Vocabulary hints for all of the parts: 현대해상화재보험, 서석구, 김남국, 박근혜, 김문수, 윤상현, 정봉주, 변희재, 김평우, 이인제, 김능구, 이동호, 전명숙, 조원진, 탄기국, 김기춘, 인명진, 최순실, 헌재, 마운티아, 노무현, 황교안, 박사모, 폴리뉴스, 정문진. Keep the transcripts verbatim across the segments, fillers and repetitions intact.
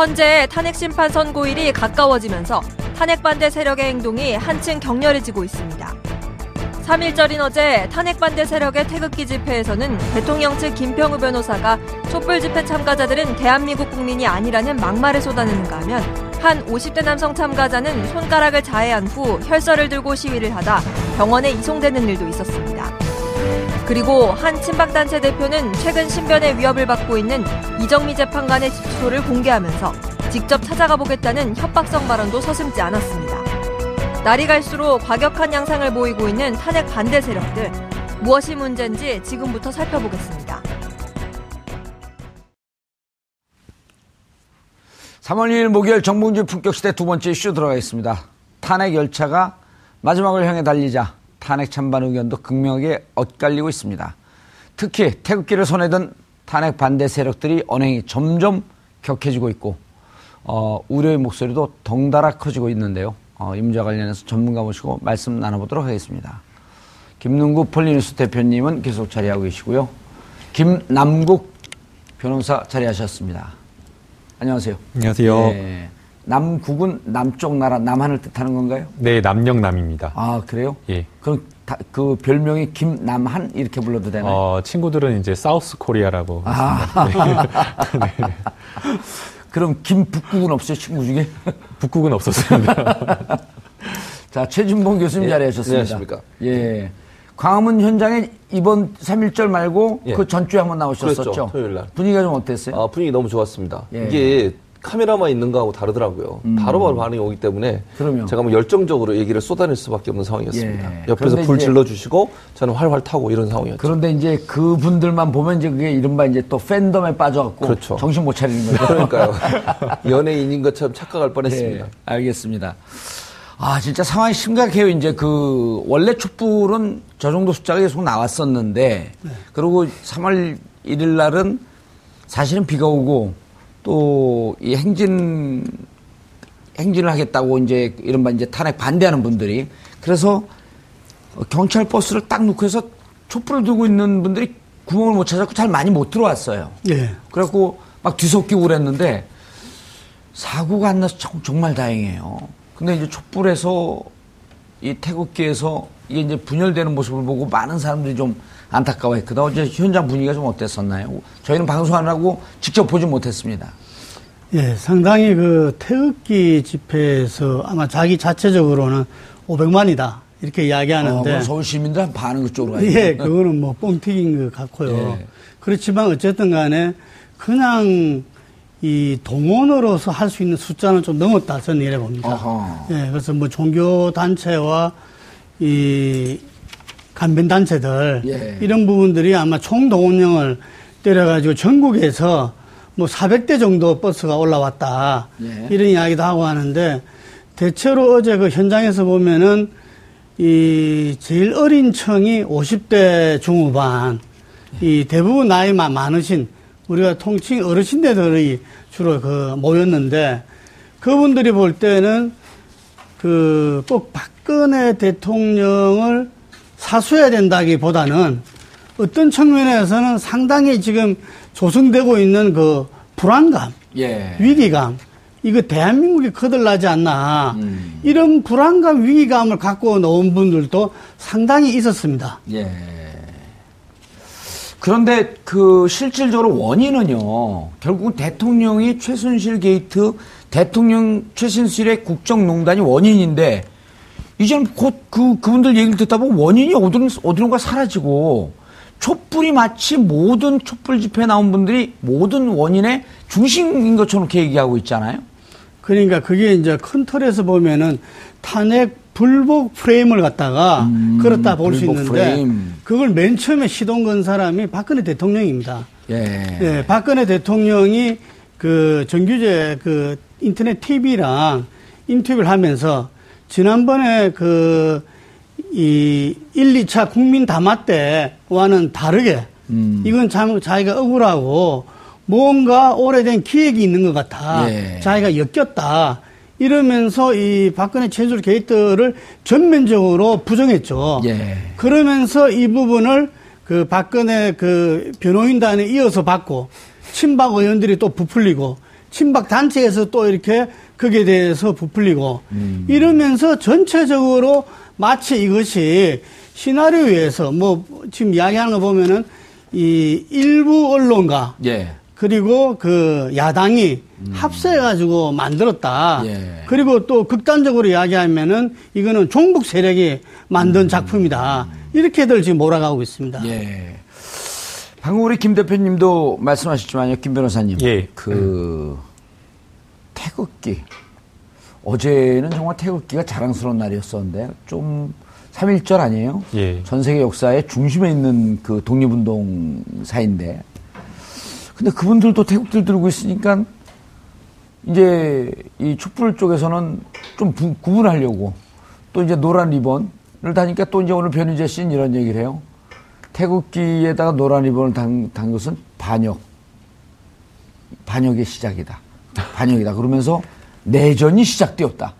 헌재의 탄핵심판 선고일이 가까워지면서 탄핵반대 세력의 행동이 한층 격렬해지고 있습니다. 삼일절인 어제 탄핵반대 세력의 태극기 집회에서는 대통령 측 김평우 변호사가 촛불 집회 참가자들은 대한민국 국민이 아니라는 막말을 쏟아내는가 하면 한 오십대 남성 참가자는 손가락을 자해한 후 혈서를 들고 시위를 하다 병원에 이송되는 일도 있었습니다. 그리고 한 친박단체 대표는 최근 신변의 위협을 받고 있는 이정미 재판관의 집소를 공개하면서 직접 찾아가 보겠다는 협박성 발언도 서슴지 않았습니다. 날이 갈수록 과격한 양상을 보이고 있는 탄핵 반대 세력들, 무엇이 문제인지 지금부터 살펴보겠습니다. 삼월 이일 목요일 정문진 품격시대 두 번째 이슈 들어가겠습니다. 탄핵 열차가 마지막을 향해 달리자 탄핵 찬반 의견도 극명하게 엇갈리고 있습니다. 특히 태극기를 손에 든 탄핵 반대 세력들이 언행이 점점 격해지고 있고 어, 우려의 목소리도 덩달아 커지고 있는데요. 어, 이 문제와 관련해서 전문가 모시고 말씀 나눠보도록 하겠습니다. 김능구 폴리뉴스 대표님은 계속 자리하고 계시고요. 김남국 변호사 자리하셨습니다. 안녕하세요. 안녕하세요. 네. 남국은 남쪽 나라, 남한을 뜻하는 건가요? 네, 남영남입니다. 아, 그래요? 예. 그럼 다, 그 별명이 김남한 이렇게 불러도 되나요? 어, 친구들은 이제 사우스 코리아라고. 아. 네. 네. 그럼 김북국은 없어요, 친구 중에? 북국은 없었습니다. 자, 최진봉 교수님 예, 자리하셨습니다. 안녕하십니까? 예. 광화문 현장에 이번 삼일절 말고 예. 그 전주에 한번 나오셨었죠? 그랬죠, 토요일 날. 분위기가 좀 어땠어요? 아, 분위기 너무 좋았습니다. 예. 이게 카메라만 있는 거하고 다르더라고요. 음. 바로바로 반응이 오기 때문에 그럼요. 제가 뭐 열정적으로 얘기를 쏟아낼 수밖에 없는 상황이었습니다. 예. 옆에서 불 질러주시고 저는 활활 타고 이런 상황이었죠. 그런데 이제 그분들만 보면 이제 그게 이른바 이제 또 팬덤에 빠져갖고 그렇죠. 정신 못 차리는 거죠. 그러니까요. 연예인인 것처럼 착각할 뻔했습니다. 예. 알겠습니다. 아 진짜 상황이 심각해요. 이제 그 원래 촛불은 저 정도 숫자가 계속 나왔었는데 네. 그리고 삼월 일일 날은 사실은 비가 오고 또, 이 행진, 행진을 하겠다고 이제, 이른바 이제 탄핵 반대하는 분들이. 그래서 경찰 버스를 딱 놓고 해서 촛불을 들고 있는 분들이 구멍을 못 찾았고 잘 많이 못 들어왔어요. 예. 그래갖고 막 뒤섞이고 그랬는데 사고가 안 나서 정말 다행이에요. 근데 이제 촛불에서 이 태극기에서 이게 이제 분열되는 모습을 보고 많은 사람들이 좀 안타까워했거든. 어제 현장 분위기가 좀 어땠었나요? 저희는 방송 안 하고 직접 보지 못했습니다. 예, 상당히 그 태극기 집회에서 아마 자기 자체적으로는 오백만이다 이렇게 이야기하는데 어, 서울 시민들 한 반은 그쪽으로 가죠. 예, 그거는 뭐 뻥튀기인 것 같고요. 예. 그렇지만 어쨌든 간에 그냥 이 동원으로서 할 수 있는 숫자는 좀 넘었다 저는 이래 봅니다. 어허. 예, 그래서 뭐 종교 단체와 이 간변단체들 예. 이런 부분들이 아마 총동원령을 때려가지고 전국에서 뭐 사백대 정도 버스가 올라왔다 예. 이런 이야기도 하고 하는데 대체로 어제 그 현장에서 보면은 이 제일 어린 층이 오십대 중후반 예. 이 대부분 나이 많으신 우리가 통칭 어르신들이 주로 그 모였는데 그분들이 볼 때는 그 꼭 박근혜 대통령을 사수해야 된다기보다는 어떤 측면에서는 상당히 지금 조성되고 있는 그 불안감, 예. 위기감, 이거 대한민국이 거들나지 않나 음. 이런 불안감, 위기감을 갖고 나온 분들도 상당히 있었습니다. 예. 그런데 그 실질적으로 원인은요. 결국은 대통령이 최순실 게이트, 대통령 최순실의 국정농단이 원인인데 이제는 곧 그, 그분들 얘기를 듣다 보면 원인이 어디론가 사라지고 촛불이 마치 모든 촛불 집회에 나온 분들이 모든 원인의 중심인 것처럼 이렇게 얘기하고 있잖아요. 그러니까 그게 이제 큰 틀에서 보면은 탄핵 불복 프레임을 갖다가 음, 그렇다 볼 수 있는데 프레임. 그걸 맨 처음에 시동 건 사람이 박근혜 대통령입니다. 예. 예 박근혜 대통령이 그 정규제 그 인터넷 티비랑 인터뷰를 하면서 지난번에 그, 이, 일, 이차 국민 담화 때와는 다르게, 음. 이건 참 자기가 억울하고, 뭔가 오래된 기획이 있는 것 같아. 예. 자기가 엮였다. 이러면서 이 박근혜 최순실 게이트를 전면적으로 부정했죠. 예. 그러면서 이 부분을 그 박근혜 그 변호인단에 이어서 받고, 친박 의원들이 또 부풀리고, 친박 단체에서 또 이렇게 거기에 대해서 부풀리고 음. 이러면서 전체적으로 마치 이것이 시나리오에서 뭐 지금 이야기하는 거 보면은 이 일부 언론과 예. 그리고 그 야당이 음. 합세해가지고 만들었다. 예. 그리고 또 극단적으로 이야기하면은 이거는 종북 세력이 만든 음. 작품이다. 이렇게들 지금 몰아가고 있습니다. 예. 방금 우리 김 대표님도 말씀하셨지만요, 김 변호사님. 예. 그 음. 태극기. 어제는 정말 태극기가 자랑스러운 날이었었는데 좀 삼일절 아니에요? 예. 전 세계 역사의 중심에 있는 그 독립운동사인데. 근데 그분들도 태극기를 들고 있으니까 이제 이 촛불 쪽에서는 좀 부, 구분하려고 또 이제 노란 리본을 다니까 또 이제 오늘 변희재 씨는 이런 얘기를 해요. 태극기에다가 노란 리본을 단, 단 것은 반역. 반역의 시작이다. 반역이다. 그러면서 내전이 시작되었다.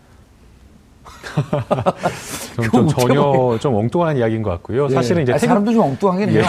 좀 전혀 좀 엉뚱한 이야기인 것 같고요. 예. 사실은 이제 태극... 사람도 좀 엉뚱하긴 해요.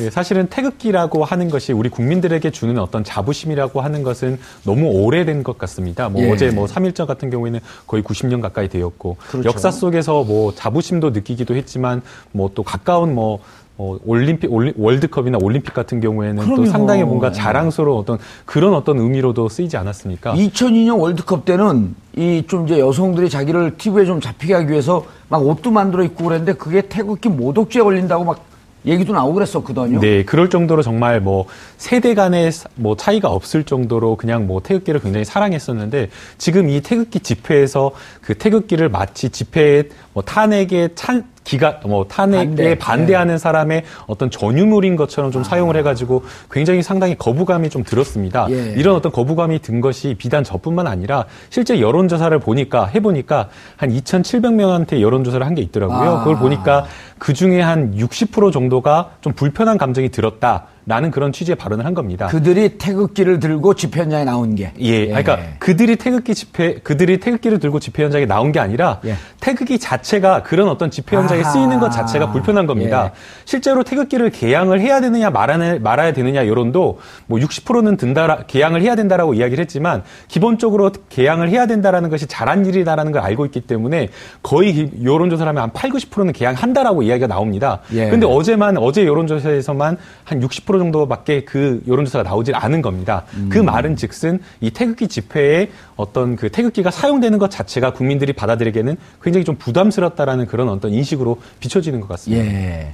예. 사실은 태극기라고 하는 것이 우리 국민들에게 주는 어떤 자부심이라고 하는 것은 너무 오래된 것 같습니다. 뭐 예. 어제 뭐 삼일절 같은 경우에는 거의 구십 년 가까이 되었고 그렇죠. 역사 속에서 뭐 자부심도 느끼기도 했지만 뭐 또 가까운 뭐 어, 올림픽, 올리, 월드컵이나 올림픽 같은 경우에는 그럼요. 또 상당히 뭔가 자랑스러운 어떤 그런 어떤 의미로도 쓰이지 않았습니까? 이천이 년 월드컵 때는 이 좀 이제 여성들이 자기를 티비에 좀 잡히게 하기 위해서 막 옷도 만들어 입고 그랬는데 그게 태극기 모독죄에 걸린다고 막 얘기도 나오고 그랬었거든요. 네, 그럴 정도로 정말 뭐 세대 간의 뭐 차이가 없을 정도로 그냥 뭐 태극기를 굉장히 사랑했었는데 지금 이 태극기 집회에서 그 태극기를 마치 집회에 뭐 탄핵에 찬 기가 뭐 탄핵에 반대. 반대하는 네. 사람의 어떤 전유물인 것처럼 좀 아. 사용을 해가지고 굉장히 상당히 거부감이 좀 들었습니다. 예. 이런 어떤 거부감이 든 것이 비단 저뿐만 아니라 실제 여론조사를 보니까 해보니까 한 이천칠백 명한테 여론조사를 한 게 있더라고요. 아. 그걸 보니까 그 중에 한 육십 퍼센트 정도가 좀 불편한 감정이 들었다. 라는 그런 취지의 발언을 한 겁니다. 그들이 태극기를 들고 집회 현장에 나온 게. 예. 예. 그러니까 그들이 태극기 집회, 그들이 태극기를 들고 집회 현장에 나온 게 아니라 예. 태극기 자체가 그런 어떤 집회 현장에 아하. 쓰이는 것 자체가 불편한 겁니다. 예. 실제로 태극기를 개양을 해야 되느냐 말아야, 말아야 되느냐 여론도 뭐 육십 퍼센트는 든다, 개양을 해야 된다라고 이야기를 했지만 기본적으로 개양을 해야 된다라는 것이 잘한 일이다라는 걸 알고 있기 때문에 거의 여론조사를 하면 한 팔십, 구십 퍼센트는 개양한다라고 이야기가 나옵니다. 예. 근데 어제만, 어제 여론조사에서만 한 육십 퍼센트 정도밖에 그 여론조사가 나오질 않은 겁니다. 음. 그 말은 즉슨 이 태극기 집회에 어떤 그 태극기가 사용되는 것 자체가 국민들이 받아들이기에는 굉장히 좀 부담스럽다라는 그런 어떤 인식으로 비춰지는 것 같습니다. 예.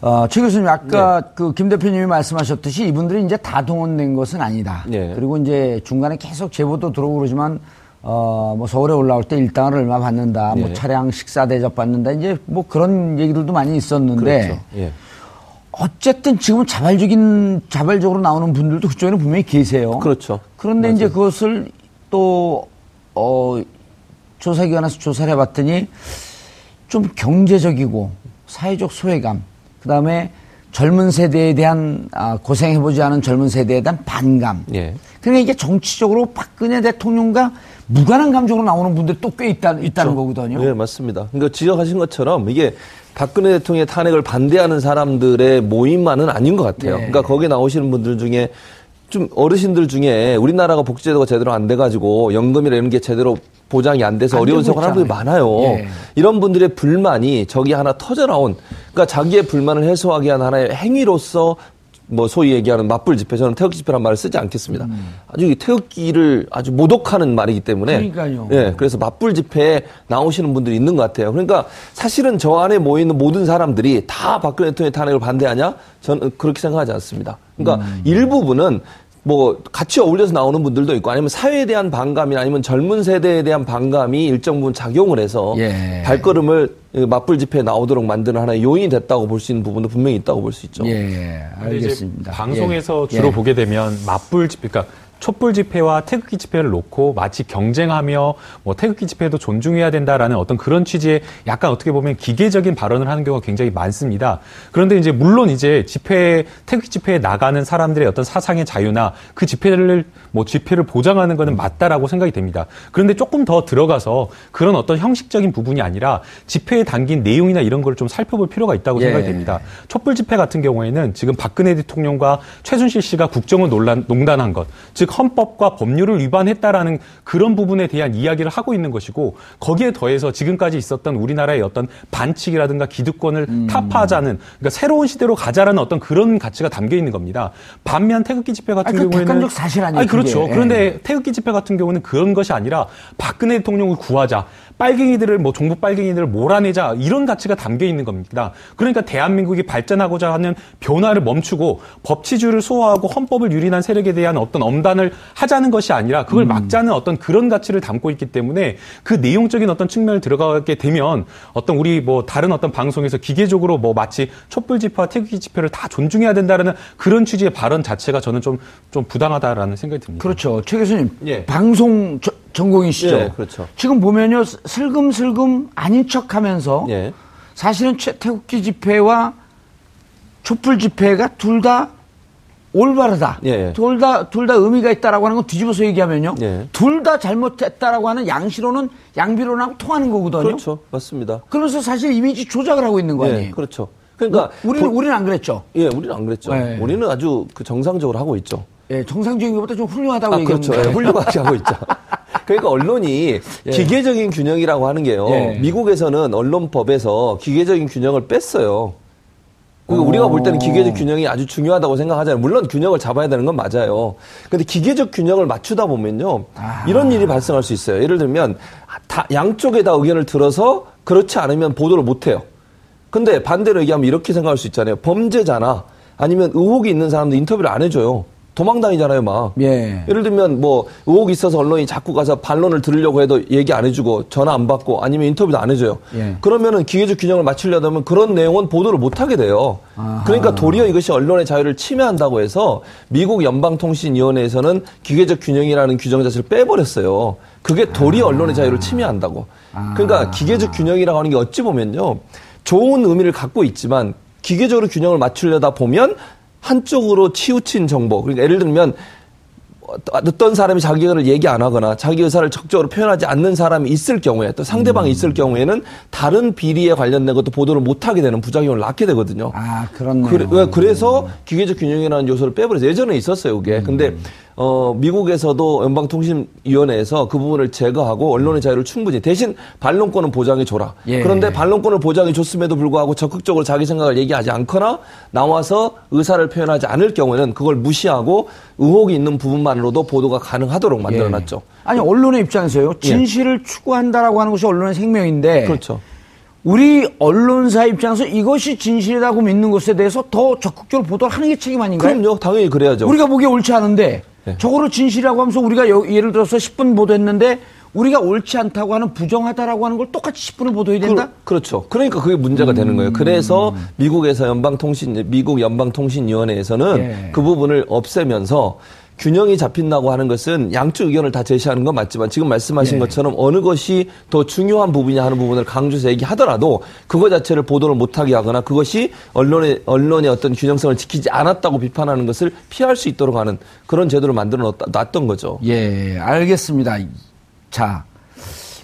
어, 최 교수님 아까 네. 그 김 대표님이 말씀하셨듯이 이분들이 이제 다 동원된 것은 아니다. 네. 그리고 이제 중간에 계속 제보도 들어오고 그러지만 어, 뭐 서울에 올라올 때 일당을 얼마 받는다, 네. 뭐 차량 식사 대접 받는다, 이제 뭐 그런 얘기들도 많이 있었는데. 그렇죠. 예. 어쨌든 지금 자발적인, 자발적으로 나오는 분들도 그쪽에는 분명히 계세요. 그렇죠. 그런데 맞아요. 이제 그것을 또, 어, 조사기관에서 조사를 해봤더니 좀 경제적이고 사회적 소외감, 그 다음에 젊은 세대에 대한, 아, 고생해보지 않은 젊은 세대에 대한 반감. 예. 그러니까 이게 정치적으로 박근혜 대통령과 무관한 감정으로 나오는 분들이 또 꽤 있다, 있다는 있죠. 거거든요. 네, 맞습니다. 그러니까 지적하신 것처럼 이게 박근혜 대통령의 탄핵을 반대하는 사람들의 모임만은 아닌 것 같아요. 네. 그러니까 거기에 나오시는 분들 중에 좀 어르신들 중에 우리나라가 복지제도가 제대로 안 돼가지고 연금이나 이런 게 제대로 보장이 안 돼서 안 어려운 생활 하는 분들이 많아요. 예. 이런 분들의 불만이 저기 하나 터져나온 그러니까 자기의 불만을 해소하기 위한 하나의 행위로서 뭐 소위 얘기하는 맞불 집회, 저는 태극기 집회란 말을 쓰지 않겠습니다. 음. 아주 태극기를 아주 모독하는 말이기 때문에. 그러니까요. 예, 그래서 맞불 집회에 나오시는 분들이 있는 것 같아요. 그러니까 사실은 저 안에 모이는 모든 사람들이 다 박근혜 대통령의 탄핵을 반대하냐? 저는 그렇게 생각하지 않습니다. 그러니까 음. 일부분은 뭐 같이 어울려서 나오는 분들도 있고 아니면 사회에 대한 반감이나 아니면 젊은 세대에 대한 반감이 일정 부분 작용을 해서 예. 발걸음을 맞불 집회에 나오도록 만드는 하나의 요인이 됐다고 볼 수 있는 부분도 분명히 있다고 볼 수 있죠. 예, 알겠습니다. 방송에서 예. 주로 예. 보게 되면 맞불 집회, 그러니까 촛불 집회와 태극기 집회를 놓고 마치 경쟁하며 뭐 태극기 집회도 존중해야 된다라는 어떤 그런 취지의 약간 어떻게 보면 기계적인 발언을 하는 경우가 굉장히 많습니다. 그런데 이제 물론 이제 집회, 태극기 집회에 나가는 사람들의 어떤 사상의 자유나 그 집회를 뭐 집회를 보장하는 거는 맞다라고 생각이 됩니다. 그런데 조금 더 들어가서 그런 어떤 형식적인 부분이 아니라 집회에 담긴 내용이나 이런 걸 좀 살펴볼 필요가 있다고 예. 생각이 됩니다. 촛불 집회 같은 경우에는 지금 박근혜 대통령과 최순실 씨가 국정을 논란, 농단한 것, 즉 즉 헌법과 법률을 위반했다라는 그런 부분에 대한 이야기를 하고 있는 것이고, 거기에 더해서 지금까지 있었던 우리나라의 어떤 반칙이라든가 기득권을 음. 타파하자는, 그러니까 새로운 시대로 가자라는 어떤 그런 가치가 담겨 있는 겁니다. 반면 태극기 집회 같은 아니, 그 경우에는 객관적 사실 아니에요. 아니, 그렇죠. 예. 그런데 태극기 집회 같은 경우는 그런 것이 아니라 박근혜 대통령을 구하자, 빨갱이들을 뭐 종북 빨갱이들을 몰아내자, 이런 가치가 담겨 있는 겁니다. 그러니까 대한민국이 발전하고자 하는 변화를 멈추고 법치주의를 소화하고 헌법을 유린한 세력에 대한 어떤 엄단을 하자는 것이 아니라 그걸 막자는 어떤 그런 가치를 담고 있기 때문에, 그 내용적인 어떤 측면을 들어가게 되면 어떤 우리 뭐 다른 어떤 방송에서 기계적으로 뭐 마치 촛불 집회와 태극기 집회를 다 존중해야 된다라는 그런 취지의 발언 자체가 저는 좀 좀 부당하다라는 생각이 듭니다. 그렇죠. 최 교수님, 예. 방송 저, 전공이시죠? 예, 그렇죠. 지금 보면요, 슬금슬금 아닌 척하면서 예. 사실은 최, 태극기 집회와 촛불 집회가 둘 다 올바르다, 예, 예. 둘 다, 둘 다 의미가 있다라고 하는 건 뒤집어서 얘기하면요, 예. 둘 다 잘못했다라고 하는 양시론은 양비론하고 통하는 거거든요. 그렇죠, 맞습니다. 그러면서 사실 이미지 조작을 하고 있는 거 아니에요? 예, 그렇죠. 그러니까 우, 우리는 보, 우리는 안 그랬죠. 예, 우리는 안 그랬죠. 예. 우리는 아주 그 정상적으로 하고 있죠. 예, 정상적인 것보다 좀 훌륭하다고 아, 얘기합니다. 그렇죠. 예, 훌륭하게 하고 있죠. 그러니까 언론이 예. 기계적인 균형이라고 하는 게요. 예. 미국에서는 언론법에서 기계적인 균형을 뺐어요. 그러니까 우리가 볼 때는 기계적 균형이 아주 중요하다고 생각하잖아요. 물론 균형을 잡아야 되는 건 맞아요. 그런데 기계적 균형을 맞추다 보면요, 아. 이런 일이 발생할 수 있어요. 예를 들면 다, 양쪽에 다 의견을 들어서 그렇지 않으면 보도를 못해요. 근데 반대로 얘기하면 이렇게 생각할 수 있잖아요. 범죄자나 아니면 의혹이 있는 사람들 인터뷰를 안 해줘요. 도망당이잖아요, 막. 예. 예를 들면 뭐 의혹이 있어서 언론이 자꾸 가서 반론을 들으려고 해도 얘기 안 해주고 전화 안 받고 아니면 인터뷰도 안 해줘요. 예. 그러면은 기계적 균형을 맞추려면 그런 내용은 보도를 못 하게 돼요. 아하. 그러니까 도리어 이것이 언론의 자유를 침해한다고 해서 미국 연방통신위원회에서는 기계적 균형이라는 규정 자체를 빼버렸어요. 그게 도리어 언론의 자유를 침해한다고. 그러니까 기계적 균형이라고 하는 게 어찌 보면요, 좋은 의미를 갖고 있지만 기계적으로 균형을 맞추려다 보면 한쪽으로 치우친 정보, 그러니까 예를 들면 어떤 사람이 자기 의사를 얘기 안 하거나 자기 의사를 적극적으로 표현하지 않는 사람이 있을 경우에, 또 상대방이 음. 있을 경우에는 다른 비리에 관련된 것도 보도를 못하게 되는 부작용을 낳게 되거든요. 아, 그렇네요. 그래, 그래서 기계적 균형이라는 요소를 빼버려서 예전에 있었어요, 그게. 음. 근데 어, 미국에서도 연방통신위원회에서 그 부분을 제거하고 언론의 자유를 충분히, 대신 반론권은 보장해줘라. 예. 그런데 반론권을 보장해줬음에도 불구하고 적극적으로 자기 생각을 얘기하지 않거나 나와서 의사를 표현하지 않을 경우에는 그걸 무시하고 의혹이 있는 부분만으로도 보도가 가능하도록 만들어놨죠. 예. 아니, 언론의 입장에서요, 진실을 예. 추구한다라고 하는 것이 언론의 생명인데, 그렇죠. 우리 언론사 입장에서 이것이 진실이라고 믿는 것에 대해서 더 적극적으로 보도를 하는 게 책임 아닌가요? 그럼요, 당연히 그래야죠. 우리가 보기에 옳지 않은데 네. 저거를 진실이라고 하면서 우리가 예를 들어서 십 분 보도했는데 우리가 옳지 않다고 하는, 부정하다라고 하는 걸 똑같이 십 분을 보도해야 된다? 그, 그렇죠. 그러니까 그게 문제가 음. 되는 거예요. 그래서 미국에서 연방통신, 미국 연방통신위원회에서는 네. 그 부분을 없애면서 균형이 잡힌다고 하는 것은 양쪽 의견을 다 제시하는 건 맞지만, 지금 말씀하신 예. 것처럼 어느 것이 더 중요한 부분이냐 하는 부분을 강조해서 얘기하더라도 그거 자체를 보도를 못하게 하거나 그것이 언론의, 언론의 어떤 균형성을 지키지 않았다고 비판하는 것을 피할 수 있도록 하는 그런 제도를 만들어 놨던 거죠. 예, 알겠습니다. 자,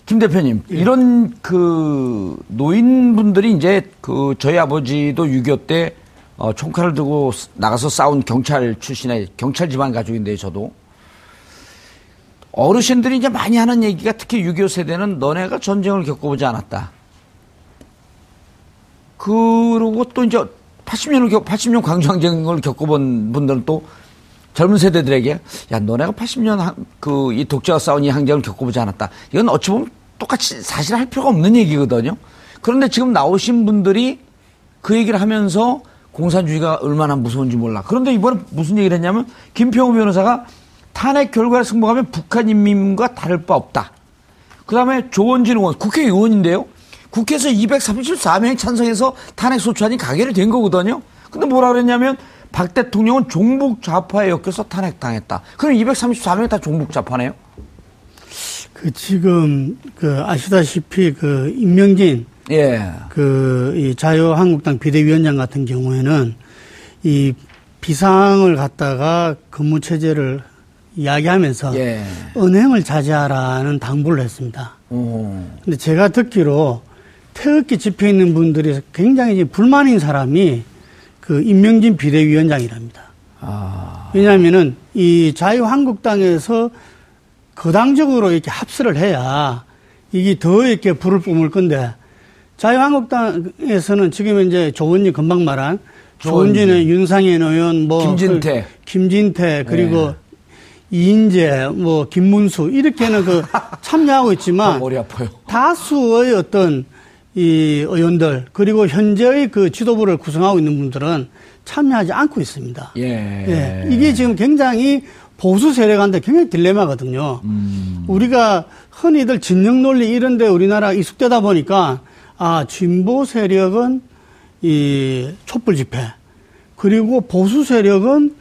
김 대표님, 예. 이런 그 노인분들이 이제 그 저희 아버지도 육이오 때 어, 총칼을 들고 나가서 싸운 경찰 출신의 경찰 집안 가족인데, 저도 어르신들이 이제 많이 하는 얘기가 특히 육이오 세대는 너네가 전쟁을 겪어보지 않았다. 그러고 또 이제 팔십 년을 팔십 년 광주항쟁을 겪어본 분들은 또 젊은 세대들에게 야, 너네가 팔십 년 그 이 독재와 싸운 이 항쟁을 겪어보지 않았다. 이건 어찌 보면 똑같이 사실 할 필요가 없는 얘기거든요. 그런데 지금 나오신 분들이 그 얘기를 하면서 공산주의가 얼마나 무서운지 몰라. 그런데 이번에 무슨 얘기를 했냐면, 김평우 변호사가 탄핵 결과를 승복하면 북한 인민과 다를 바 없다. 그 다음에 조원진 의원, 국회의원인데요, 국회에서 이백삼십사 명 찬성해서 탄핵소추안이 가결이 된 거거든요. 근데 뭐라 그랬냐면 박 대통령은 종북 좌파에 엮여서 탄핵당했다. 그럼 이백삼십사 명이 다 종북 좌파네요? 그 지금 그 아시다시피 그 인명진 예. 그, 이 자유한국당 비대위원장 같은 경우에는 이 비상을 갖다가 근무체제를 이야기하면서 예. 은행을 자제하라는 당부를 했습니다. 오. 근데 제가 듣기로 태극기 집회 있는 분들이 굉장히 불만인 사람이 그 인명진 비대위원장이랍니다. 아. 왜냐하면은 이 자유한국당에서 거당적으로 이렇게 합세를 해야 이게 더 이렇게 불을 뿜을 건데, 자유한국당에서는 지금 이제 조원진 금방 말한 조원진. 조원진은 윤상현 의원, 뭐 김진태, 그, 김진태 그리고 네. 이인제, 뭐 김문수 이렇게는 그 참여하고 있지만 아, 머리 아파요. 다수의 어떤 이 의원들 그리고 현재의 그 지도부를 구성하고 있는 분들은 참여하지 않고 있습니다. 예. 예. 이게 지금 굉장히 보수 세력한테 굉장히 딜레마거든요. 음. 우리가 흔히들 진영 논리 이런 데 우리나라 익숙되다 보니까 아, 진보 세력은 이 촛불 집회, 그리고 보수 세력은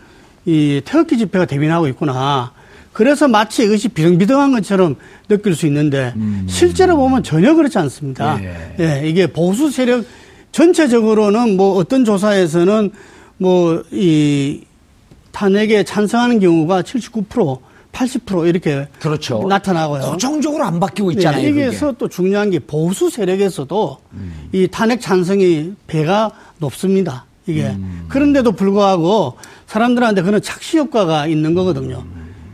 이 태극기 집회가 대변하고 있구나. 그래서 마치 이것이 비등비등한 것처럼 느낄 수 있는데 음. 실제로 보면 전혀 그렇지 않습니다. 예. 예, 이게 보수 세력 전체적으로는 뭐 어떤 조사에서는 뭐 이 탄핵에 찬성하는 경우가 칠십구 퍼센트, 팔십 퍼센트 이렇게 그렇죠. 나타나고요. 고정적으로 안 바뀌고 있잖아요. 예, 여기에서 또 중요한 게 보수 세력에서도 음. 이 탄핵 찬성이 배가 높습니다. 이게 음. 그런데도 불구하고 사람들한테 그런 착시 효과가 있는 거거든요.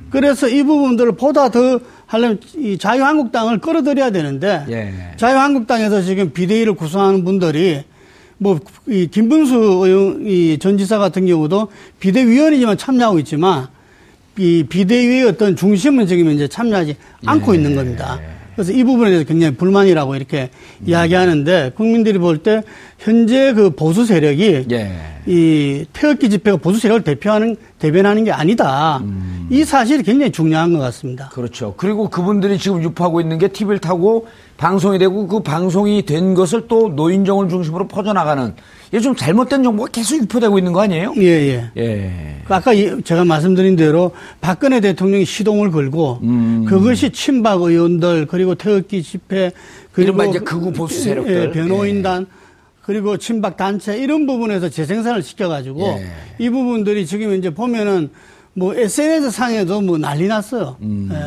그래서 이 부분들을 보다 더 하려면 이 자유한국당을 끌어들여야 되는데 예. 자유한국당에서 지금 비대위를 구성하는 분들이 뭐 이 김문수 의원 이 전 지사 같은 경우도 비대위원이지만 참여하고 있지만 이 비대위의 어떤 중심은 지금 이제 참여하지 않고 예. 있는 겁니다. 그래서 이 부분에 대해서 굉장히 불만이라고 이렇게 음. 이야기하는데 국민들이 볼 때 현재 그 보수 세력이 예. 이 태극기 집회가 보수 세력을 대표하는, 대변하는 게 아니다. 음. 이 사실이 굉장히 중요한 것 같습니다. 그렇죠. 그리고 그분들이 지금 유포하고 있는 게 티비를 타고 방송이 되고 그 방송이 된 것을 또 노인정을 중심으로 퍼져나가는 이게 좀 잘못된 정보가 계속 유포되고 있는 거 아니에요? 예, 예. 예. 아까 제가 말씀드린 대로 박근혜 대통령이 시동을 걸고 음. 그것이 친박 의원들 그리고 태극기 집회 그리고 이른바 이제 극우 보수 세력들. 예, 변호인단. 예. 그리고 친박 단체 이런 부분에서 재생산을 시켜가지고 예. 이 부분들이 지금 이제 보면은 뭐 에스엔에스 상에도 뭐 난리 났어요. 음. 예.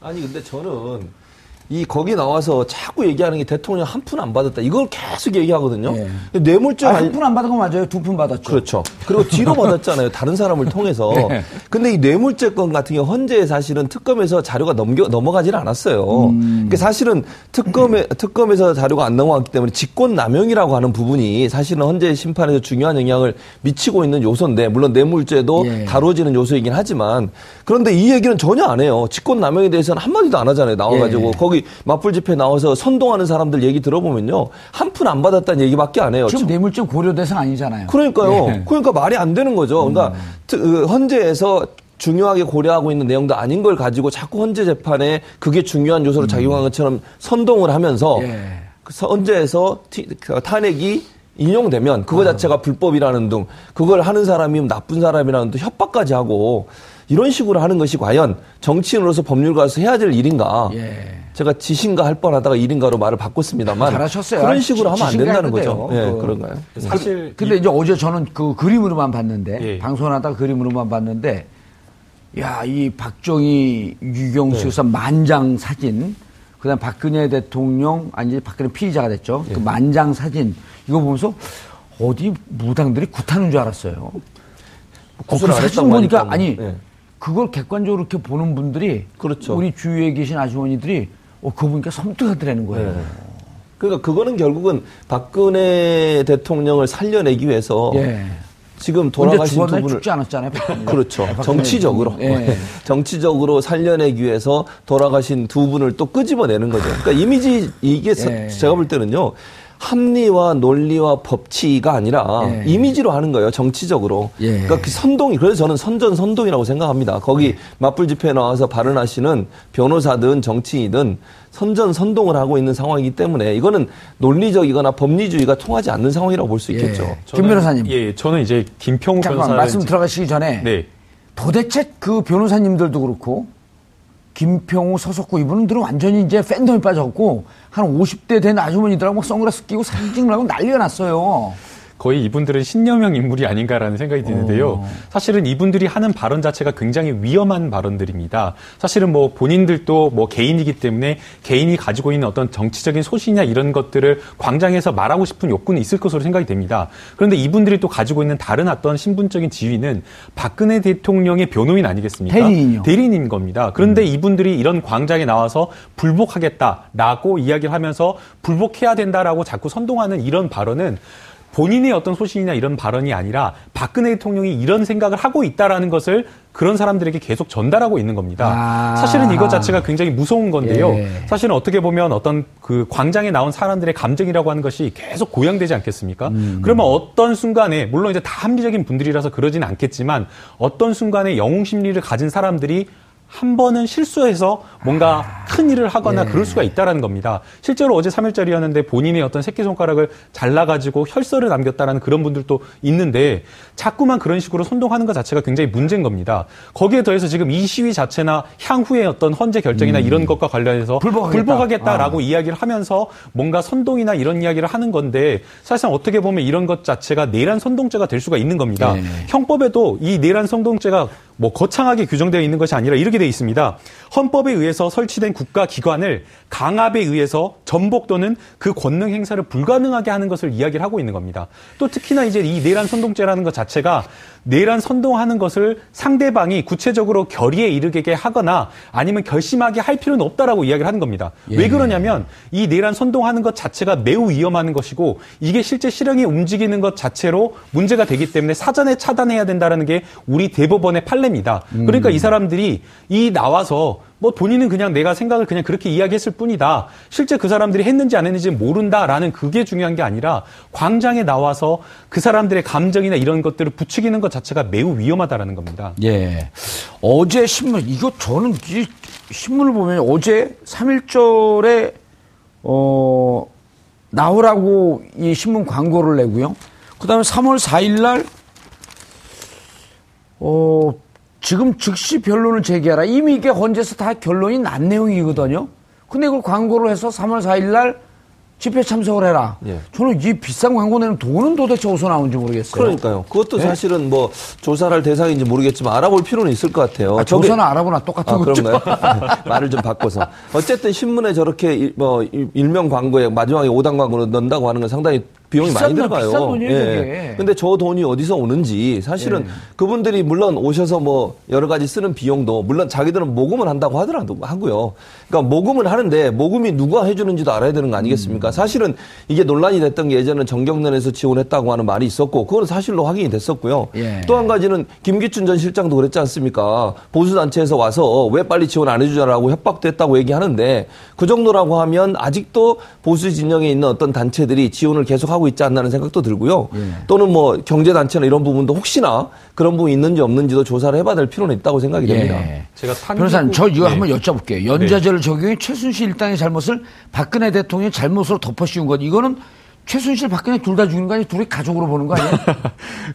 아니 근데 저는 이 거기 나와서 자꾸 얘기하는 게 대통령 한 푼 안 받았다 이걸 계속 얘기하거든요. 예. 뇌물죄 아, 한 푼 안 받은 거 맞아요. 두 푼 받았죠. 그렇죠. 그리고 뒤로 받았잖아요. 다른 사람을 통해서. 네. 근데 이 뇌물죄 건 같은 경우 헌재 사실은 특검에서 자료가 넘겨 넘어가질 않았어요. 음. 그러니까 사실은 특검에 특검에서 자료가 안 넘어갔기 때문에 직권 남용이라고 하는 부분이 사실은 헌재 심판에서 중요한 영향을 미치고 있는 요소인데 물론 뇌물죄도 예. 다뤄지는 요소이긴 하지만 그런데 이 얘기는 전혀 안 해요. 직권 남용에 대해서는 한 마디도 안 하잖아요. 나와가지고 예. 거기 맞불 집회 나와서 선동하는 사람들 얘기 들어보면요. 한 푼 안 받았다는 얘기밖에 안 해요. 지금 뇌물죄 고려 대상 아니잖아요. 그러니까요. 네. 그러니까 말이 안 되는 거죠. 그러니까 음. 헌재에서 중요하게 고려하고 있는 내용도 아닌 걸 가지고 자꾸 헌재 재판에 그게 중요한 요소로 작용한 것처럼 선동을 하면서 예. 헌재에서 탄핵이 인용되면 그거 자체가 불법이라는 둥 그걸 하는 사람이면 나쁜 사람이라는 둥 협박까지 하고 이런 식으로 하는 것이 과연 정치인으로서 법률가로서 해야 될 일인가. 예. 제가 지신가 할 뻔하다가 일인가로 말을 바꿨습니다만. 잘하셨어요. 그런 식으로 하면 안 된다는 거죠. 예, 그, 그런가요? 사실. 근데 이제 어제 저는 그 그림으로만 봤는데, 예. 방송하다가 그림으로만 봤는데, 야, 이 박정희 유경수 여사 네. 만장 사진, 그 다음 박근혜 대통령, 아니, 박근혜 피의자가 됐죠. 예. 그 만장 사진, 이거 보면서 어디 무당들이 구타는 줄 알았어요. 어, 그 사진 보니까, 아니, 예. 그걸 객관적으로 이렇게 보는 분들이, 그렇죠. 우리 주위에 계신 아주머니들이, 어, 그거 보니까 섬뜩하더라는 거예요. 네. 그러니까 그거는 결국은 박근혜 대통령을 살려내기 위해서 예. 지금 돌아가신 두 분을 죽지 않았잖아요. 그렇죠. 정치적으로 예. 정치적으로 살려내기 위해서 돌아가신 두 분을 또 끄집어내는 거죠. 그러니까 이미지 이게 예. 제가 볼 때는요. 합리와 논리와 법치가 아니라 예. 이미지로 하는 거예요. 정치적으로. 예. 그러니까 그 선동이 그래서 저는 선전선동이라고 생각합니다. 거기 예. 맞불 집회에 나와서 발언하시는 변호사든 정치인이든 선전선동을 하고 있는 상황이기 때문에 이거는 논리적이거나 법리주의가 통하지 않는 상황이라고 볼 수 있겠죠. 예. 저는, 김 변호사님. 예, 저는 이제 김평우 변호사님 말씀 들어가시기 전에 네. 도대체 그 변호사님들도 그렇고 김평우, 서석구 이분들은 완전히 이제 팬덤이 빠졌고 한 오십 대 된 아주머니들하고 막 선글라스 끼고 사진 찍으려고 난리가 났어요. 거의 이분들은 신여명 인물이 아닌가라는 생각이 드는데요. 오. 사실은 이분들이 하는 발언 자체가 굉장히 위험한 발언들입니다. 사실은 뭐 본인들도 뭐 개인이기 때문에 개인이 가지고 있는 어떤 정치적인 소신이나 이런 것들을 광장에서 말하고 싶은 욕구는 있을 것으로 생각이 됩니다. 그런데 이분들이 또 가지고 있는 다른 어떤 신분적인 지위는 박근혜 대통령의 변호인 아니겠습니까? 대리인이요. 대리인인 겁니다. 그런데 음. 이분들이 이런 광장에 나와서 불복하겠다라고 이야기를 하면서 불복해야 된다라고 자꾸 선동하는 이런 발언은 본인의 어떤 소신이나 이런 발언이 아니라 박근혜 대통령이 이런 생각을 하고 있다라는 것을 그런 사람들에게 계속 전달하고 있는 겁니다. 아~ 사실은 이것 자체가 굉장히 무서운 건데요. 예. 사실은 어떻게 보면 어떤 그 광장에 나온 사람들의 감정이라고 하는 것이 계속 고양되지 않겠습니까? 음. 그러면 어떤 순간에, 물론 이제 다 합리적인 분들이라서 그러진 않겠지만 어떤 순간에 영웅 심리를 가진 사람들이 한 번은 실수해서 뭔가 큰 일을 하거나 네. 그럴 수가 있다라는 겁니다. 실제로 어제 삼 일절이었는데 본인의 어떤 새끼손가락을 잘라가지고 혈서를 남겼다라는 그런 분들도 있는데 자꾸만 그런 식으로 선동하는 것 자체가 굉장히 문제인 겁니다. 거기에 더해서 지금 이 시위 자체나 향후의 어떤 헌재 결정이나 음. 이런 것과 관련해서 불복하겠다. 불복하겠다라고 아. 이야기를 하면서 뭔가 선동이나 이런 이야기를 하는 건데 사실상 어떻게 보면 이런 것 자체가 내란 선동죄가 될 수가 있는 겁니다. 네. 형법에도 이 내란 선동죄가 뭐 거창하게 규정되어 있는 것이 아니라 이렇게 되어 있습니다. 헌법에 의해서 설치된 국가기관을 강압에 의해서 전복 또는 그 권능 행사를 불가능하게 하는 것을 이야기를 하고 있는 겁니다. 또 특히나 이제 이 내란 선동죄라는 것 자체가 내란 선동하는 것을 상대방이 구체적으로 결의에 이르게 하거나 아니면 결심하게 할 필요는 없다라고 이야기를 하는 겁니다. 예. 왜 그러냐면 이 내란 선동하는 것 자체가 매우 위험한 것이고 이게 실제 실행에 움직이는 것 자체로 문제가 되기 때문에 사전에 차단해야 된다는 게 우리 대법원의 판례입니다. 그러니까 음. 이 사람들이 이 나와서 뭐 본인은 그냥 내가 생각을 그냥 그렇게 이야기했을 뿐이다. 실제 그 사람들이 했는지 안 했는지 모른다라는 그게 중요한 게 아니라 광장에 나와서 그 사람들의 감정이나 이런 것들을 부추기는 것 자체가 매우 위험하다라는 겁니다. 예. 어제 신문, 이거 저는 이 신문을 보면 어제 삼 일절에 어, 나오라고 이 신문 광고를 내고요. 그 다음에 삼월 사일날 어, 지금 즉시 변론을 제기하라. 이미 이게 헌재에서 다 결론이 난 내용이거든요. 근데 이걸 광고를 해서 삼월 사일날 집회 참석을 해라. 예. 저는 이 비싼 광고 내는 돈은 도대체 어디서 나오는지 모르겠어요. 그러니까요. 그것도 예? 사실은 뭐 조사를 할 대상인지 모르겠지만 알아볼 필요는 있을 것 같아요. 아, 저게... 조사는 알아보나 똑같은 거죠. 아, 그런가요? 말을 좀 바꿔서. 어쨌든 신문에 저렇게 뭐 일명 광고에 마지막에 오단 광고를 넣는다고 하는 건 상당히 비용이 비싼, 많이 들어가요. 비싼 돈이에요, 예. 근데 저 돈이 어디서 오는지 사실은 예. 그분들이 물론 오셔서 뭐 여러 가지 쓰는 비용도 물론 자기들은 모금을 한다고 하더라도 하고요. 그러니까 모금을 하는데 모금이 누가 해주는지도 알아야 되는 거 아니겠습니까? 음. 사실은 이게 논란이 됐던 게 예전에 정경련에서 지원했다고 하는 말이 있었고 그건 사실로 확인이 됐었고요. 예. 또 한 가지는 김기춘 전 실장도 그랬지 않습니까? 보수단체에서 와서 왜 빨리 지원 안 해주자라고 협박도 했다고 얘기하는데 그 정도라고 하면 아직도 보수 진영에 있는 어떤 단체들이 지원을 계속하고 있지 않나는 생각도 들고요. 예. 또는 뭐 경제단체나 이런 부분도 혹시나 그런 부분이 있는지 없는지도 조사를 해봐야 될 필요는 있다고 생각이 예. 됩니다. 제가 탄기구... 변호사님, 저 이거 네. 한번 여쭤볼게요. 연좌제를 네. 적용해 최순실 일당의 잘못을 박근혜 대통령의 잘못으로 덮어씌운 것. 이거는 최순실, 박근혜 둘 다 죽인 거 아니에요? 둘이 가족으로 보는 거 아니에요?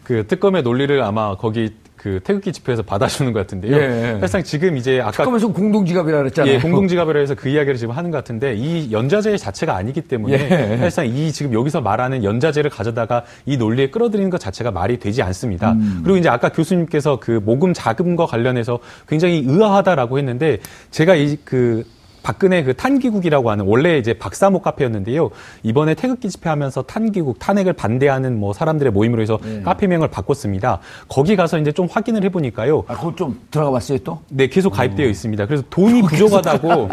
그 특검의 논리를 아마 거기... 그 태극기 집회에서 받아주는 것 같은데요. 예, 예. 사실상 지금 이제 아까 특검에서 공동지갑이라 그랬잖아요. 예, 공동지갑이라 해서 그 이야기를 지금 하는 것 같은데 이 연좌제 자체가 아니기 때문에 예, 예. 사실상 이 지금 여기서 말하는 연좌제를 가져다가 이 논리에 끌어들이는 것 자체가 말이 되지 않습니다. 음. 그리고 이제 아까 교수님께서 그 모금 자금과 관련해서 굉장히 의아하다라고 했는데 제가 이 그 박근혜 그 탄기국이라고 하는 원래 이제 박사모 카페였는데요. 이번에 태극기 집회하면서 탄기국 탄핵을 반대하는 뭐 사람들의 모임으로 해서 네. 카페명을 바꿨습니다. 거기 가서 이제 좀 확인을 해보니까요. 아, 그거 좀 들어가 봤어요 또? 네, 계속 가입되어 오. 있습니다. 그래서 돈이 부족하다고,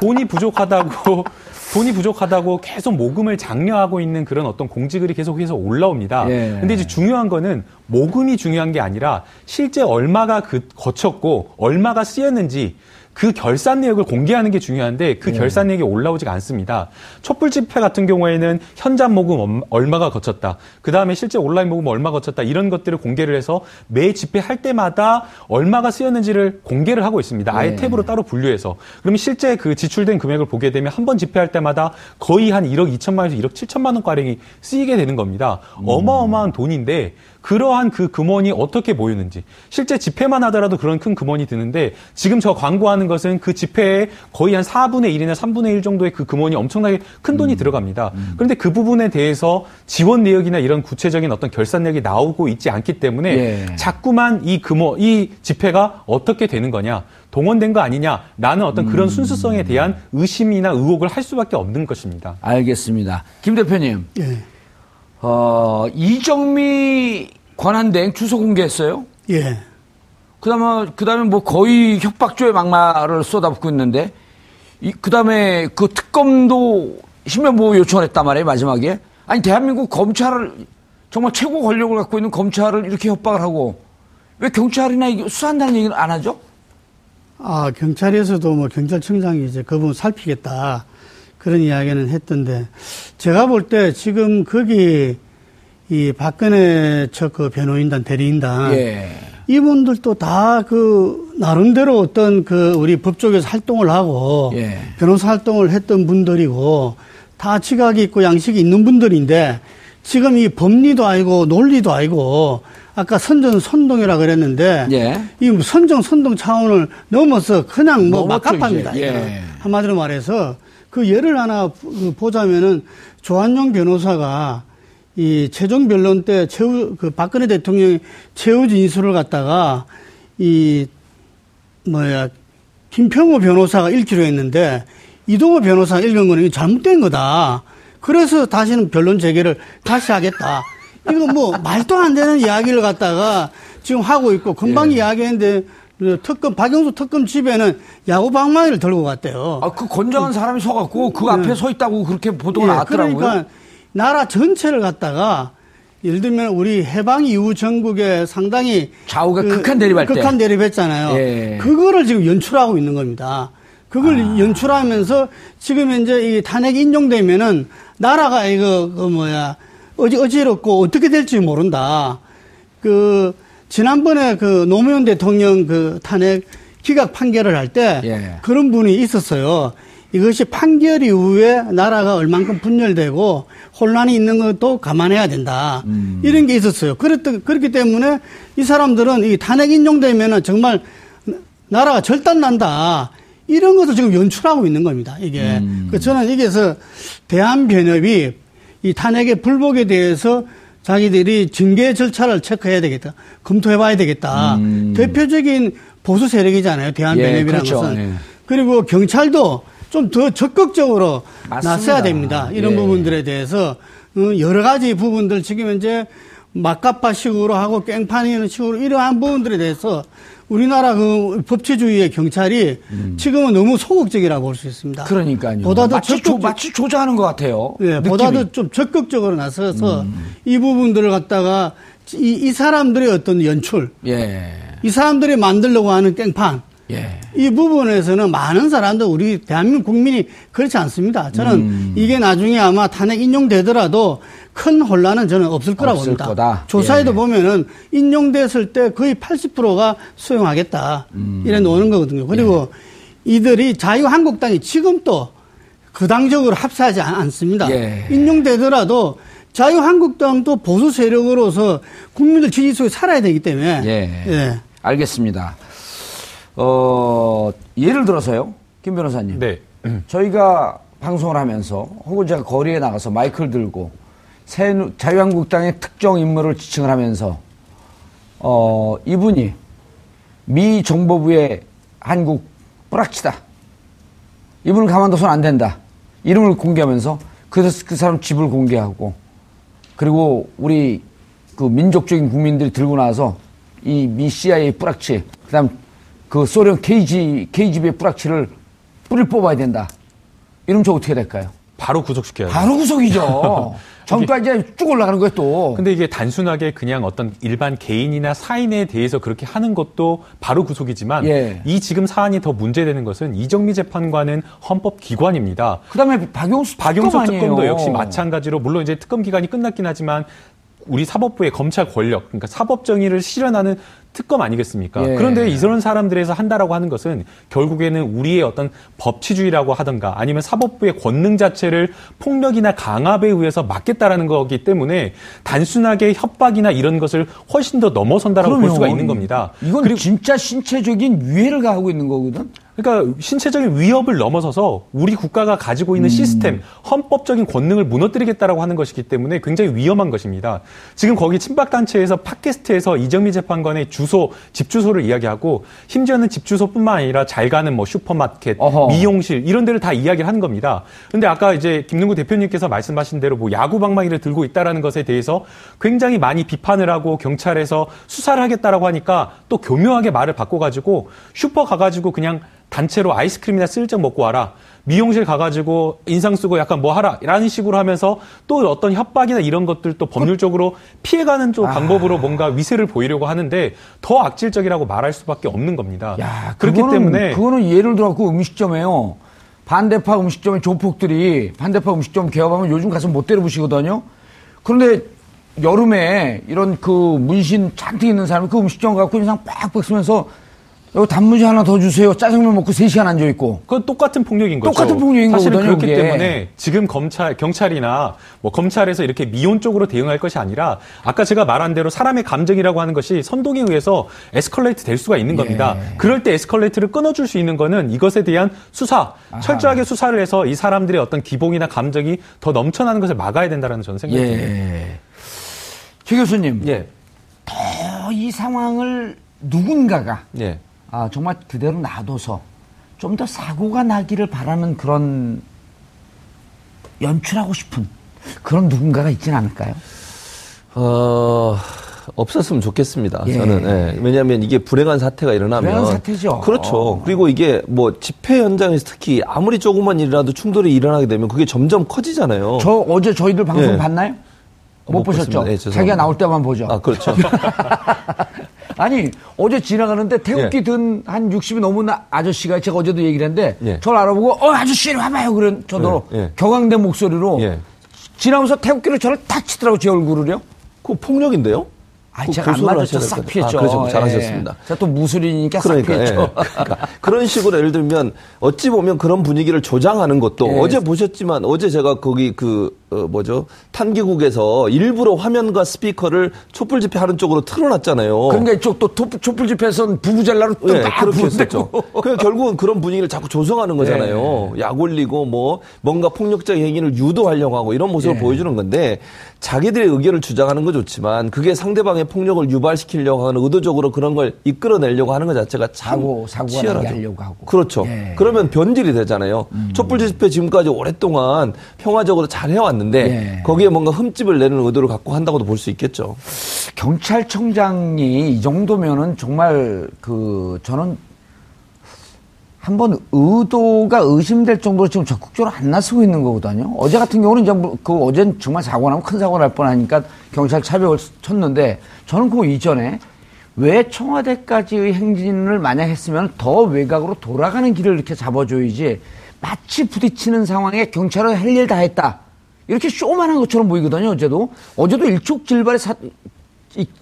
돈이 부족하다고. 돈이 부족하다고 계속 모금을 장려하고 있는 그런 어떤 공지글이 계속해서 올라옵니다. 예. 근데 이제 중요한 거는 모금이 중요한 게 아니라 실제 얼마가 그 거쳤고 얼마가 쓰였는지 그 결산 내역을 공개하는 게 중요한데 그 예. 결산 내역이 올라오지가 않습니다. 촛불 집회 같은 경우에는 현장 모금 얼마가 거쳤다. 그다음에 실제 온라인 모금 얼마 거쳤다. 이런 것들을 공개를 해서 매 집회할 때마다 얼마가 쓰였는지를 공개를 하고 있습니다. 아예 예. 탭으로 따로 분류해서. 그러면 실제 그 지출된 금액을 보게 되면 한 번 집회할 때마다 마다 거의 한 일억 이천만 원에서 일억 칠천만 원가량이 쓰이게 되는 겁니다. 어마어마한 돈인데 그러한 그 금원이 어떻게 모이는지 실제 집회만 하더라도 그런 큰 금원이 드는데 지금 저 광고하는 하는 것은 그 집회에 거의 한 사분의 일이나 삼분의 일 정도의 그 금원이 엄청나게 큰 돈이 음. 들어갑니다. 음. 그런데 그 부분에 대해서 지원 내역이나 이런 구체적인 어떤 결산력이 나오고 있지 않기 때문에 예. 자꾸만 이 금원, 이 집회가 어떻게 되는 거냐. 동원된 거 아니냐라는 어떤 그런 음. 순수성에 대한 의심이나 의혹을 할 수밖에 없는 것입니다. 알겠습니다. 김 대표님, 예. 어, 이정미 권한대행 주소 공개했어요? 예. 그다음에 그다음에 뭐 거의 협박조의 막말을 쏟아붓고 있는데, 이, 그다음에 그 특검도 신변보호 요청을 했단 말이에요 마지막에. 아니 대한민국 검찰을 정말 최고 권력을 갖고 있는 검찰을 이렇게 협박을 하고 왜 경찰이나 수사한다는 얘기는 안 하죠? 아, 경찰에서도 뭐 경찰청장이 이제 그 부분 살피겠다 그런 이야기는 했던데, 제가 볼 때 지금 거기 이 박근혜 측 그 변호인단 대리인단 예. 이분들도 다 그 나름대로 어떤 그 우리 법조계에서 활동을 하고 예. 변호사 활동을 했던 분들이고 다 지각이 있고 양식이 있는 분들인데, 지금 이 법리도 아니고 논리도 아니고 아까 선전 선동이라 그랬는데 예. 이 선전 선동 차원을 넘어서 그냥 뭐 막갑합니다. 예. 한마디로 말해서 그 예를 하나 보자면은 조한용 변호사가 이 최종 변론 때 최우 그 박근혜 대통령이 최후 진술을 갖다가 이 뭐야 김평우 변호사가 읽기로 했는데 이동호 변호사가 읽은 거는 잘못된 거다. 그래서 다시는 변론 재개를 다시 하겠다. 이거 뭐 말도 안 되는 이야기를 갖다가 지금 하고 있고, 금방 예. 이야기했는데 특검 박영수 특검 집에는 야구 방망이를 들고 갔대요. 아, 그 건장한 사람이 서갖고 그 예. 앞에 서 있다고 그렇게 보도가 예, 나왔더라고요. 그러니까 나라 전체를 갖다가 예를 들면 우리 해방 이후 전국에 상당히 좌우가 그, 극한 대립할 때 극한 대립했잖아요. 예. 그거를 지금 연출하고 있는 겁니다. 그걸 아. 연출하면서 지금 현재 이 탄핵이 인용되면은 나라가 이거 그 뭐야 어지, 어지럽고 어떻게 될지 모른다. 그, 지난번에 그 노무현 대통령 그 탄핵 기각 판결을 할 때 예. 그런 분이 있었어요. 이것이 판결 이후에 나라가 얼만큼 분열되고 혼란이 있는 것도 감안해야 된다. 음. 이런 게 있었어요. 그렇, 그렇기 때문에 이 사람들은 이 탄핵 인용되면 정말 나라가 절단난다. 이런 것도 지금 연출하고 있는 겁니다. 이게. 음. 그 저는 이게서 대한변협이 이 탄핵의 불복에 대해서 자기들이 징계 절차를 체크해야 되겠다. 검토해봐야 되겠다. 음. 대표적인 보수 세력이잖아요. 대한변협이라는 예, 그렇죠. 것은. 예. 그리고 경찰도 좀 더 적극적으로 맞습니다. 나서야 됩니다. 이런 예. 부분들에 대해서 여러 가지 부분들 지금 현재 막가파식으로 하고 깽판이는 식으로 이러한 부분들에 대해서 우리나라 그 법치주의의 경찰이 음. 지금은 너무 소극적이라 볼 수 있습니다. 그러니까요. 보다 더 마치, 적극적... 조, 마치 조장하는 것 같아요. 예, 느낌이. 보다 더 좀 적극적으로 나서서 음. 이 부분들을 갖다가 이, 이 사람들의 어떤 연출, 예. 이 사람들이 만들려고 하는 깽판, 예. 이 부분에서는 많은 사람들, 우리 대한민국 국민이 그렇지 않습니다. 저는 음. 이게 나중에 아마 탄핵 인용되더라도 큰 혼란은 저는 없을 거라고 없을 봅니다. 거다. 조사에도 예. 보면은 인용됐을 때 거의 팔십 퍼센트가 수용하겠다. 음. 이래 놓는 거거든요. 그리고 예. 이들이 자유한국당이 지금 또 거당적으로 합세하지 않습니다. 예. 인용되더라도 자유한국당도 보수 세력으로서 국민들 지지 속에 살아야 되기 때문에. 예. 예. 알겠습니다. 어, 예를 들어서요, 김 변호사님. 네. 저희가 방송을 하면서 혹은 제가 거리에 나가서 마이크를 들고 새 자유한국당의 특정 인물을 지칭을 하면서 어, 이분이 미 정보부의 한국 뿌락치다. 이분을 가만둬선 안 된다. 이름을 공개하면서 그래서 그 사람 집을 공개하고, 그리고 우리 그 민족적인 국민들이 들고 나와서 이 미 씨아이에이 뿌락치, 그다음 그 소련 케이지, 케이지비의 뿌락치를 뿌리를 뽑아야 된다. 이러면 저 어떻게 될까요? 바로 구속시켜야죠. 바로 구속이죠. 전까지 쭉 올라가는 거예요 또. 근데 이게 단순하게 그냥 어떤 일반 개인이나 사인에 대해서 그렇게 하는 것도 바로 구속이지만 예. 이 지금 사안이 더 문제되는 것은 이정미 재판관은 헌법기관입니다. 그다음에 박영수, 박영수 특검 특검도 역시 마찬가지로, 물론 이제 특검 기간이 끝났긴 하지만 우리 사법부의 검찰 권력, 그러니까 사법 정의를 실현하는 특검 아니겠습니까? 예. 그런데 이런 사람들에서 한다라고 하는 것은 결국에는 우리의 어떤 법치주의라고 하든가 아니면 사법부의 권능 자체를 폭력이나 강압에 의해서 막겠다라는 거기 때문에 단순하게 협박이나 이런 것을 훨씬 더 넘어선다라고 그럼요. 볼 수가 있는 겁니다. 이건 그리고 진짜 신체적인 위해를 가하고 있는 거거든? 그러니까 신체적인 위협을 넘어서서 우리 국가가 가지고 있는 음. 시스템, 헌법적인 권능을 무너뜨리겠다라고 하는 것이기 때문에 굉장히 위험한 것입니다. 지금 거기 친박단체에서 팟캐스트에서 이정미 재판관의 주소, 집주소를 이야기하고 심지어는 집주소뿐만 아니라 잘 가는 뭐 슈퍼마켓, 어허. 미용실 이런 데를 다 이야기를 하는 겁니다. 근데 아까 이제 김능구 대표님께서 말씀하신 대로 뭐 야구 방망이를 들고 있다라는 것에 대해서 굉장히 많이 비판을 하고 경찰에서 수사를 하겠다라고 하니까 또 교묘하게 말을 바꿔가지고 슈퍼 가가지고 그냥 단체로 아이스크림이나 슬쩍 먹고 와라. 미용실 가가지고 인상 쓰고 약간 뭐 하라. 라는 식으로 하면서 또 어떤 협박이나 이런 것들도 법률적으로 피해가는 좀 방법으로 아... 뭔가 위세를 보이려고 하는데 더 악질적이라고 말할 수밖에 없는 겁니다. 야, 그렇기 그거는, 때문에. 그거는 예를 들어서 음식점에요. 반대파 음식점의 조폭들이 반대파 음식점 개업하면 요즘 가서 못 때려부시거든요. 그런데 여름에 이런 그 문신 잔뜩 있는 사람이 그 음식점 갖고 인상 빡빡 쓰면서 여기 단무지 하나 더 주세요. 짜장면 먹고 세 시간 앉아있고. 그건 똑같은 폭력인 거죠. 똑같은 폭력인 거거든요. 사실은 그렇기 그게. 때문에 지금 검찰, 경찰이나 뭐 검찰에서 이렇게 미온 쪽으로 대응할 것이 아니라 아까 제가 말한 대로 사람의 감정이라고 하는 것이 선동에 의해서 에스컬레이트 될 수가 있는 겁니다. 예. 그럴 때 에스컬레이트를 끊어줄 수 있는 거는 이것에 대한 수사, 아하. 철저하게 수사를 해서 이 사람들의 어떤 기복이나 감정이 더 넘쳐나는 것을 막아야 된다는 저는 생각이 예. 듭니다. 최 교수님. 예. 더 이 상황을 누군가가. 예. 아, 정말 그대로 놔둬서 좀 더 사고가 나기를 바라는 그런 연출하고 싶은 그런 누군가가 있진 않을까요? 어, 없었으면 좋겠습니다. 예. 저는 예. 왜냐하면 이게 불행한 사태가 일어나면 불행한 사태죠. 그렇죠. 어. 그리고 이게 뭐 집회 현장에서 특히 아무리 조그만 일이라도 충돌이 일어나게 되면 그게 점점 커지잖아요. 저 어제 저희들 방송 예. 봤나요? 못, 못 보셨죠? 예, 자기가 나올 때만 보죠. 아, 그렇죠. 아니, 어제 지나가는데 태극기 예. 든 한 육십이 넘은 아저씨가 제가 어제도 얘기를 했는데 예. 저를 알아보고 어, 아저씨 이리 와봐요. 그런 저더러 예. 예. 격앙된 목소리로 예. 지나면서 태극기를 저를 탁 치더라고 제 얼굴을요. 그거 폭력인데요? 아니, 제가 안 맞았죠. 싹 피했죠. 아, 그러시고 잘하셨습니다. 예. 제가 또 무술인이니까 그러니까, 싹 피했죠. 예. 그러니까 그런 식으로 예를 들면 어찌 보면 그런 분위기를 조장하는 것도 예. 어제 보셨지만 어제 제가 거기 그 어, 뭐죠? 탐기국에서 일부러 화면과 스피커를 촛불 집회하는 쪽으로 틀어놨잖아요. 그러니까 이쪽 또 촛불 집회에서는 부부젤라로 또 막 그렇게 했었죠. 그러니까 결국은 그런 분위기를 자꾸 조성하는 거잖아요. 예. 약 올리고 뭐 뭔가 폭력적 행위를 유도하려고 하고 이런 모습을 예. 보여주는 건데 자기들의 의견을 주장하는 건 좋지만 그게 상대방의 폭력을 유발시키려고 하는 의도적으로 그런 걸 이끌어내려고 하는 것 자체가 참 사고, 사고가 치열하죠. 나게 하려고 하고. 그렇죠. 예. 그러면 변질이 되잖아요. 음. 촛불 집회 지금까지 오랫동안 평화적으로 잘 해왔는데 데 예. 거기에 뭔가 흠집을 내는 의도를 갖고 한다고도 볼 수 있겠죠. 경찰청장이 이 정도면은 정말 그 저는 한번 의도가 의심될 정도로 지금 적극적으로 안 나서고 있는 거거든요. 어제 같은 경우는 이제 그 어젠 정말 사고 나면 큰 사고 날 뻔하니까 경찰 차벽을 쳤는데 저는 그 이전에 왜 청와대까지의 행진을 만약 했으면 더 외곽으로 돌아가는 길을 이렇게 잡아줘야지 마치 부딪히는 상황에 경찰은 할 일 다 했다. 이렇게 쇼만한 것처럼 보이거든요, 어제도. 어제도 일촉즉발의 사,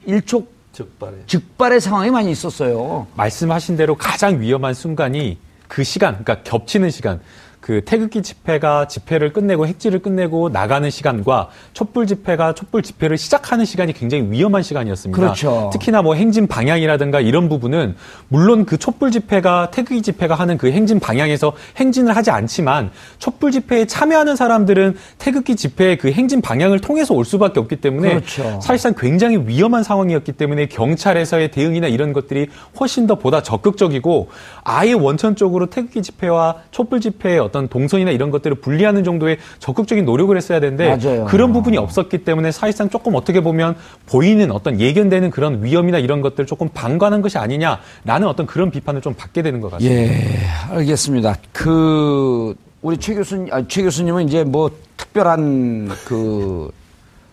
일촉. 즉발의. 즉발의 상황이 많이 있었어요. 말씀하신 대로 가장 위험한 순간이 그 시간, 그러니까 겹치는 시간. 그 태극기 집회가 집회를 끝내고 핵질을 끝내고 나가는 시간과 촛불 집회가 촛불 집회를 시작하는 시간이 굉장히 위험한 시간이었습니다. 그렇죠. 특히나 뭐 행진 방향이라든가 이런 부분은 물론 그 촛불 집회가 태극기 집회가 하는 그 행진 방향에서 행진을 하지 않지만 촛불 집회에 참여하는 사람들은 태극기 집회의 그 행진 방향을 통해서 올 수밖에 없기 때문에 그렇죠. 사실상 굉장히 위험한 상황이었기 때문에 경찰에서의 대응이나 이런 것들이 훨씬 더 보다 적극적이고 아예 원천적으로 태극기 집회와 촛불 집회의 어떤 동선이나 이런 것들을 분리하는 정도의 적극적인 노력을 했어야 되는데 맞아요. 그런 부분이 없었기 때문에 사실상 조금 어떻게 보면 보이는 어떤 예견되는 그런 위험이나 이런 것들을 조금 방관한 것이 아니냐라는 어떤 그런 비판을 좀 받게 되는 것 같습니다. 예, 알겠습니다. 그 우리 최 교수님, 아, 최 교수님은 이제 뭐 특별한 그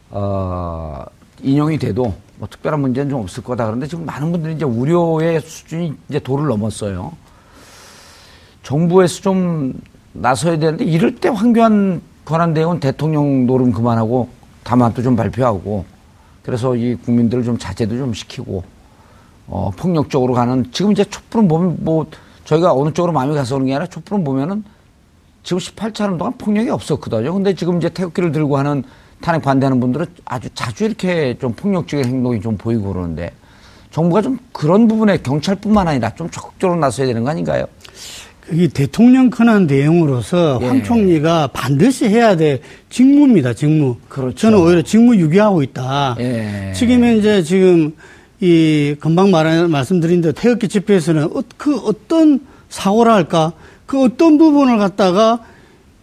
어, 인용이 돼도 뭐 특별한 문제는 좀 없을 거다 그런데 지금 많은 분들이 이제 우려의 수준이 이제 도를 넘었어요. 정부에서 좀 나서야 되는데 이럴 때 황교안 권한대행은 대통령 노름 그만하고 담화도 좀 발표하고 그래서 이 국민들을 좀 자제도 좀 시키고 어, 폭력적으로 가는 지금 이제 촛불은 보면 뭐 저희가 어느 쪽으로 마음이 가서 그런 게 아니라 촛불은 보면은 지금 십팔 차 하는 동안 폭력이 없었거든요. 근데 지금 이제 태극기를 들고 하는 탄핵 반대하는 분들은 아주 자주 이렇게 좀 폭력적인 행동이 좀 보이고 그러는데 정부가 좀 그런 부분에 경찰뿐만 아니라 좀 적극적으로 나서야 되는 거 아닌가요? 이 대통령 권한 대행으로서 예. 황 총리가 반드시 해야 될 직무입니다. 직무. 그렇죠. 저는 오히려 직무 유기하고 있다. 예. 지금 이제 지금 이 금방 말 말씀드린 대로 태극기 집회에서는 그 어떤 사고라 할까 그 어떤 부분을 갖다가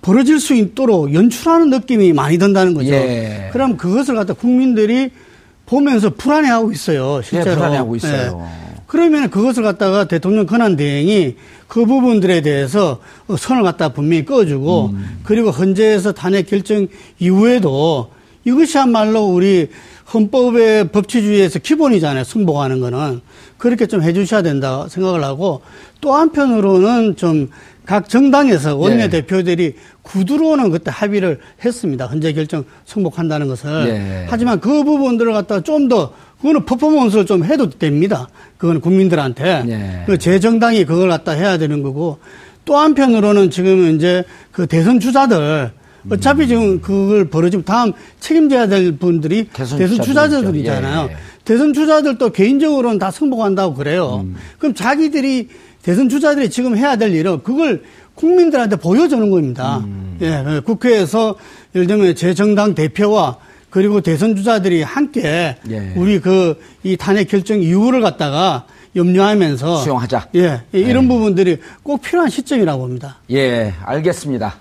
벌어질 수 있도록 연출하는 느낌이 많이 든다는 거죠. 예. 그럼 그것을 갖다 국민들이 보면서 불안해하고 있어요. 실제로. 예, 불안해하고 있어요. 예. 그러면 그것을 갖다가 대통령 권한대행이 그 부분들에 대해서 선을 갖다 분명히 꺼주고 음. 그리고 헌재에서 탄핵 결정 이후에도 이것이야말로 우리 헌법의 법치주의에서 기본이잖아요. 승복하는 거는. 그렇게 좀 해주셔야 된다 생각을 하고 또 한편으로는 좀 각 정당에서 원내대표들이 예. 구두로는 그때 합의를 했습니다. 헌재 결정 승복한다는 것을. 예. 하지만 그 부분들을 갖다가 좀 더 그거는 퍼포먼스를 좀 해도 됩니다. 그건 국민들한테. 예. 제 정당이 그걸 갖다 해야 되는 거고 또 한편으로는 지금 이제 그 대선 주자들 어차피 지금 그걸 벌어지면 다음 책임져야 될 분들이 대선, 대선 주자들이잖아요. 예, 예. 대선 주자들도 개인적으로는 다 승복한다고 그래요. 음. 그럼 자기들이 대선 주자들이 지금 해야 될 일은 그걸 국민들한테 보여주는 겁니다. 음. 예, 국회에서 예를 들면 제 정당 대표와 그리고 대선 주자들이 함께 예. 우리 그 이 탄핵 결정 이유를 갖다가 염려하면서 수용하자. 예, 예, 이런 예. 부분들이 꼭 필요한 시점이라고 봅니다. 예, 알겠습니다.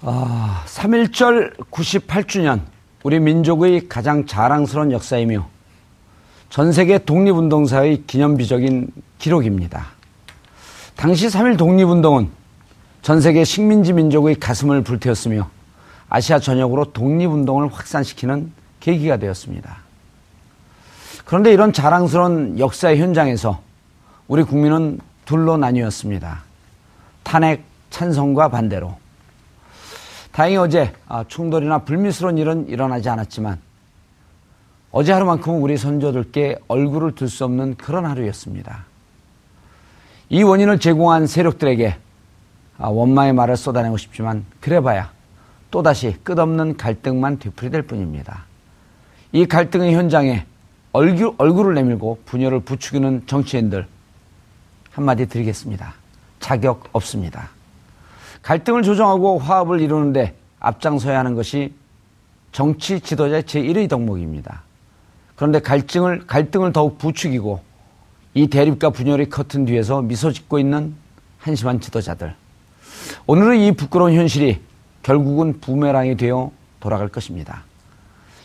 아, 삼일절 구십팔 주년 우리 민족의 가장 자랑스러운 역사이며 전 세계 독립운동사의 기념비적인 기록입니다. 당시 삼일 독립운동은 전 세계 식민지 민족의 가슴을 불태웠으며 아시아 전역으로 독립운동을 확산시키는 계기가 되었습니다. 그런데 이런 자랑스러운 역사의 현장에서 우리 국민은 둘로 나뉘었습니다. 탄핵 찬성과 반대로. 다행히 어제 충돌이나 불미스러운 일은 일어나지 않았지만 어제 하루만큼은 우리 선조들께 얼굴을 들 수 없는 그런 하루였습니다. 이 원인을 제공한 세력들에게 원망의 말을 쏟아내고 싶지만 그래봐야 또다시 끝없는 갈등만 되풀이될 뿐입니다. 이 갈등의 현장에 얼굴, 얼굴을 내밀고 분열을 부추기는 정치인들 한마디 드리겠습니다. 자격 없습니다. 갈등을 조정하고 화합을 이루는데 앞장서야 하는 것이 정치 지도자의 제일의 덕목입니다. 그런데 갈등을, 갈등을 더욱 부추기고 이 대립과 분열의 커튼 뒤에서 미소 짓고 있는 한심한 지도자들. 오늘의 이 부끄러운 현실이 결국은 부메랑이 되어 돌아갈 것입니다.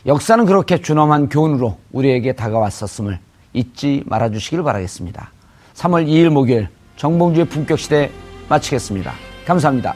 역사는 그렇게 준엄한 교훈으로 우리에게 다가왔었음을 잊지 말아주시길 바라겠습니다. 삼월 이일 목요일 정봉주의 품격시대 마치겠습니다. 감사합니다.